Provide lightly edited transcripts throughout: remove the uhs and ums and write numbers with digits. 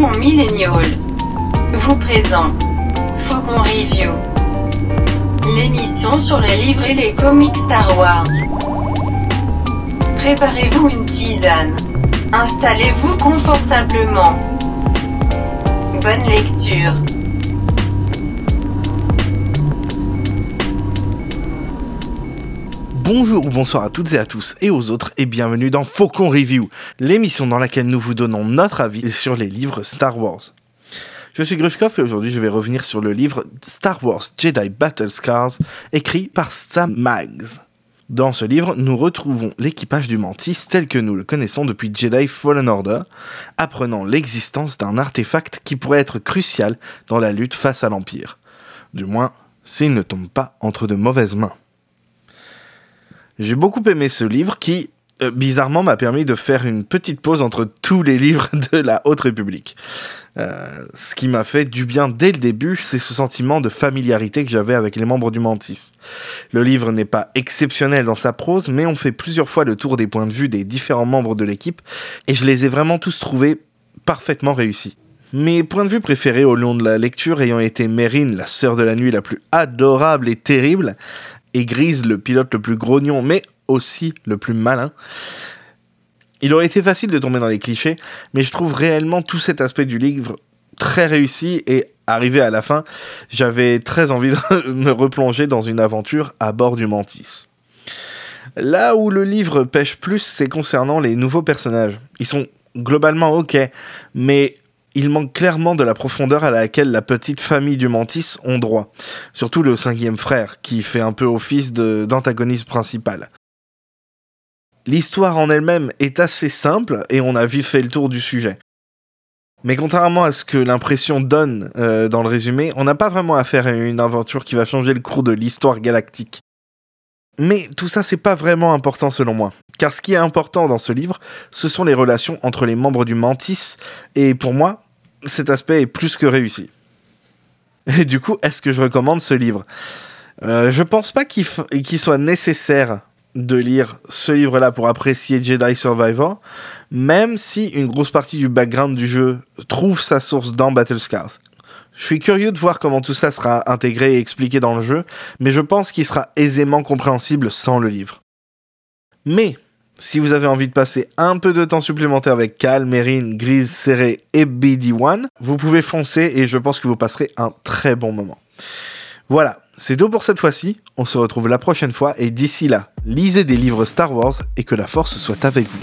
Faucon Millennial vous présente Faucon Review, l'émission sur les livres et les comics Star Wars. Préparez-vous une tisane, installez-vous confortablement. Bonne lecture. Bonjour ou bonsoir à toutes et à tous et aux autres et bienvenue dans Faucon Review, l'émission dans laquelle nous vous donnons notre avis sur les livres Star Wars. Je suis Grushkov et aujourd'hui je vais revenir sur le livre Star Wars Jedi Battle Scars, écrit par Sam Mags. Dans ce livre, nous retrouvons l'équipage du Mantis tel que nous le connaissons depuis Jedi Fallen Order, apprenant l'existence d'un artefact qui pourrait être crucial dans la lutte face à l'Empire. Du moins, s'il ne tombe pas entre de mauvaises mains. J'ai beaucoup aimé ce livre qui, bizarrement, m'a permis de faire une petite pause entre tous les livres de la Haute République. Ce qui m'a fait du bien dès le début, c'est ce sentiment de familiarité que j'avais avec les membres du Mantis. Le livre n'est pas exceptionnel dans sa prose, mais on fait plusieurs fois le tour des points de vue des différents membres de l'équipe, et je les ai vraiment tous trouvés parfaitement réussis. Mes points de vue préférés au long de la lecture ayant été Merrin, la sœur de la nuit la plus adorable et terrible, et Greez, le pilote le plus grognon, mais aussi le plus malin. Il aurait été facile de tomber dans les clichés, mais je trouve réellement tout cet aspect du livre très réussi, et arrivé à la fin, j'avais très envie de me replonger dans une aventure à bord du Mantis. Là où le livre pêche plus, c'est concernant les nouveaux personnages. Ils sont globalement ok, mais il manque clairement de la profondeur à laquelle la petite famille du Mantis ont droit. Surtout le cinquième frère, qui fait un peu office d'antagoniste principal. L'histoire en elle-même est assez simple, et on a vite fait le tour du sujet. Mais contrairement à ce que l'impression donne dans le résumé, on n'a pas vraiment affaire à une aventure qui va changer le cours de l'histoire galactique. Mais tout ça, c'est pas vraiment important selon moi. Car ce qui est important dans ce livre, ce sont les relations entre les membres du Mantis, et pour moi, cet aspect est plus que réussi. Et du coup, est-ce que je recommande ce livre ? Je pense pas qu'il soit nécessaire de lire ce livre-là pour apprécier Jedi Survivor, même si une grosse partie du background du jeu trouve sa source dans Battle Scars. Je suis curieux de voir comment tout ça sera intégré et expliqué dans le jeu, mais je pense qu'il sera aisément compréhensible sans le livre. Mais, si vous avez envie de passer un peu de temps supplémentaire avec Cal, Merrin, Greez, Serré et BD1, vous pouvez foncer et je pense que vous passerez un très bon moment. Voilà, c'est tout pour cette fois-ci, on se retrouve la prochaine fois et d'ici là, lisez des livres Star Wars et que la force soit avec vous.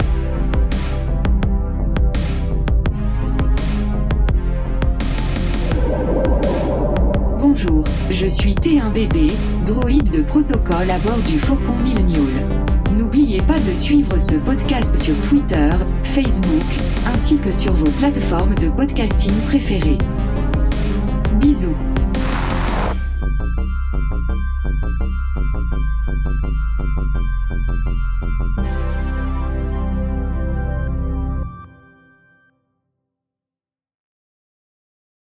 Bonjour, je suis T1BB, droïde de protocole à bord du Faucon Millennial. N'oubliez pas de suivre ce podcast sur Twitter, Facebook, ainsi que sur vos plateformes de podcasting préférées. Bisous.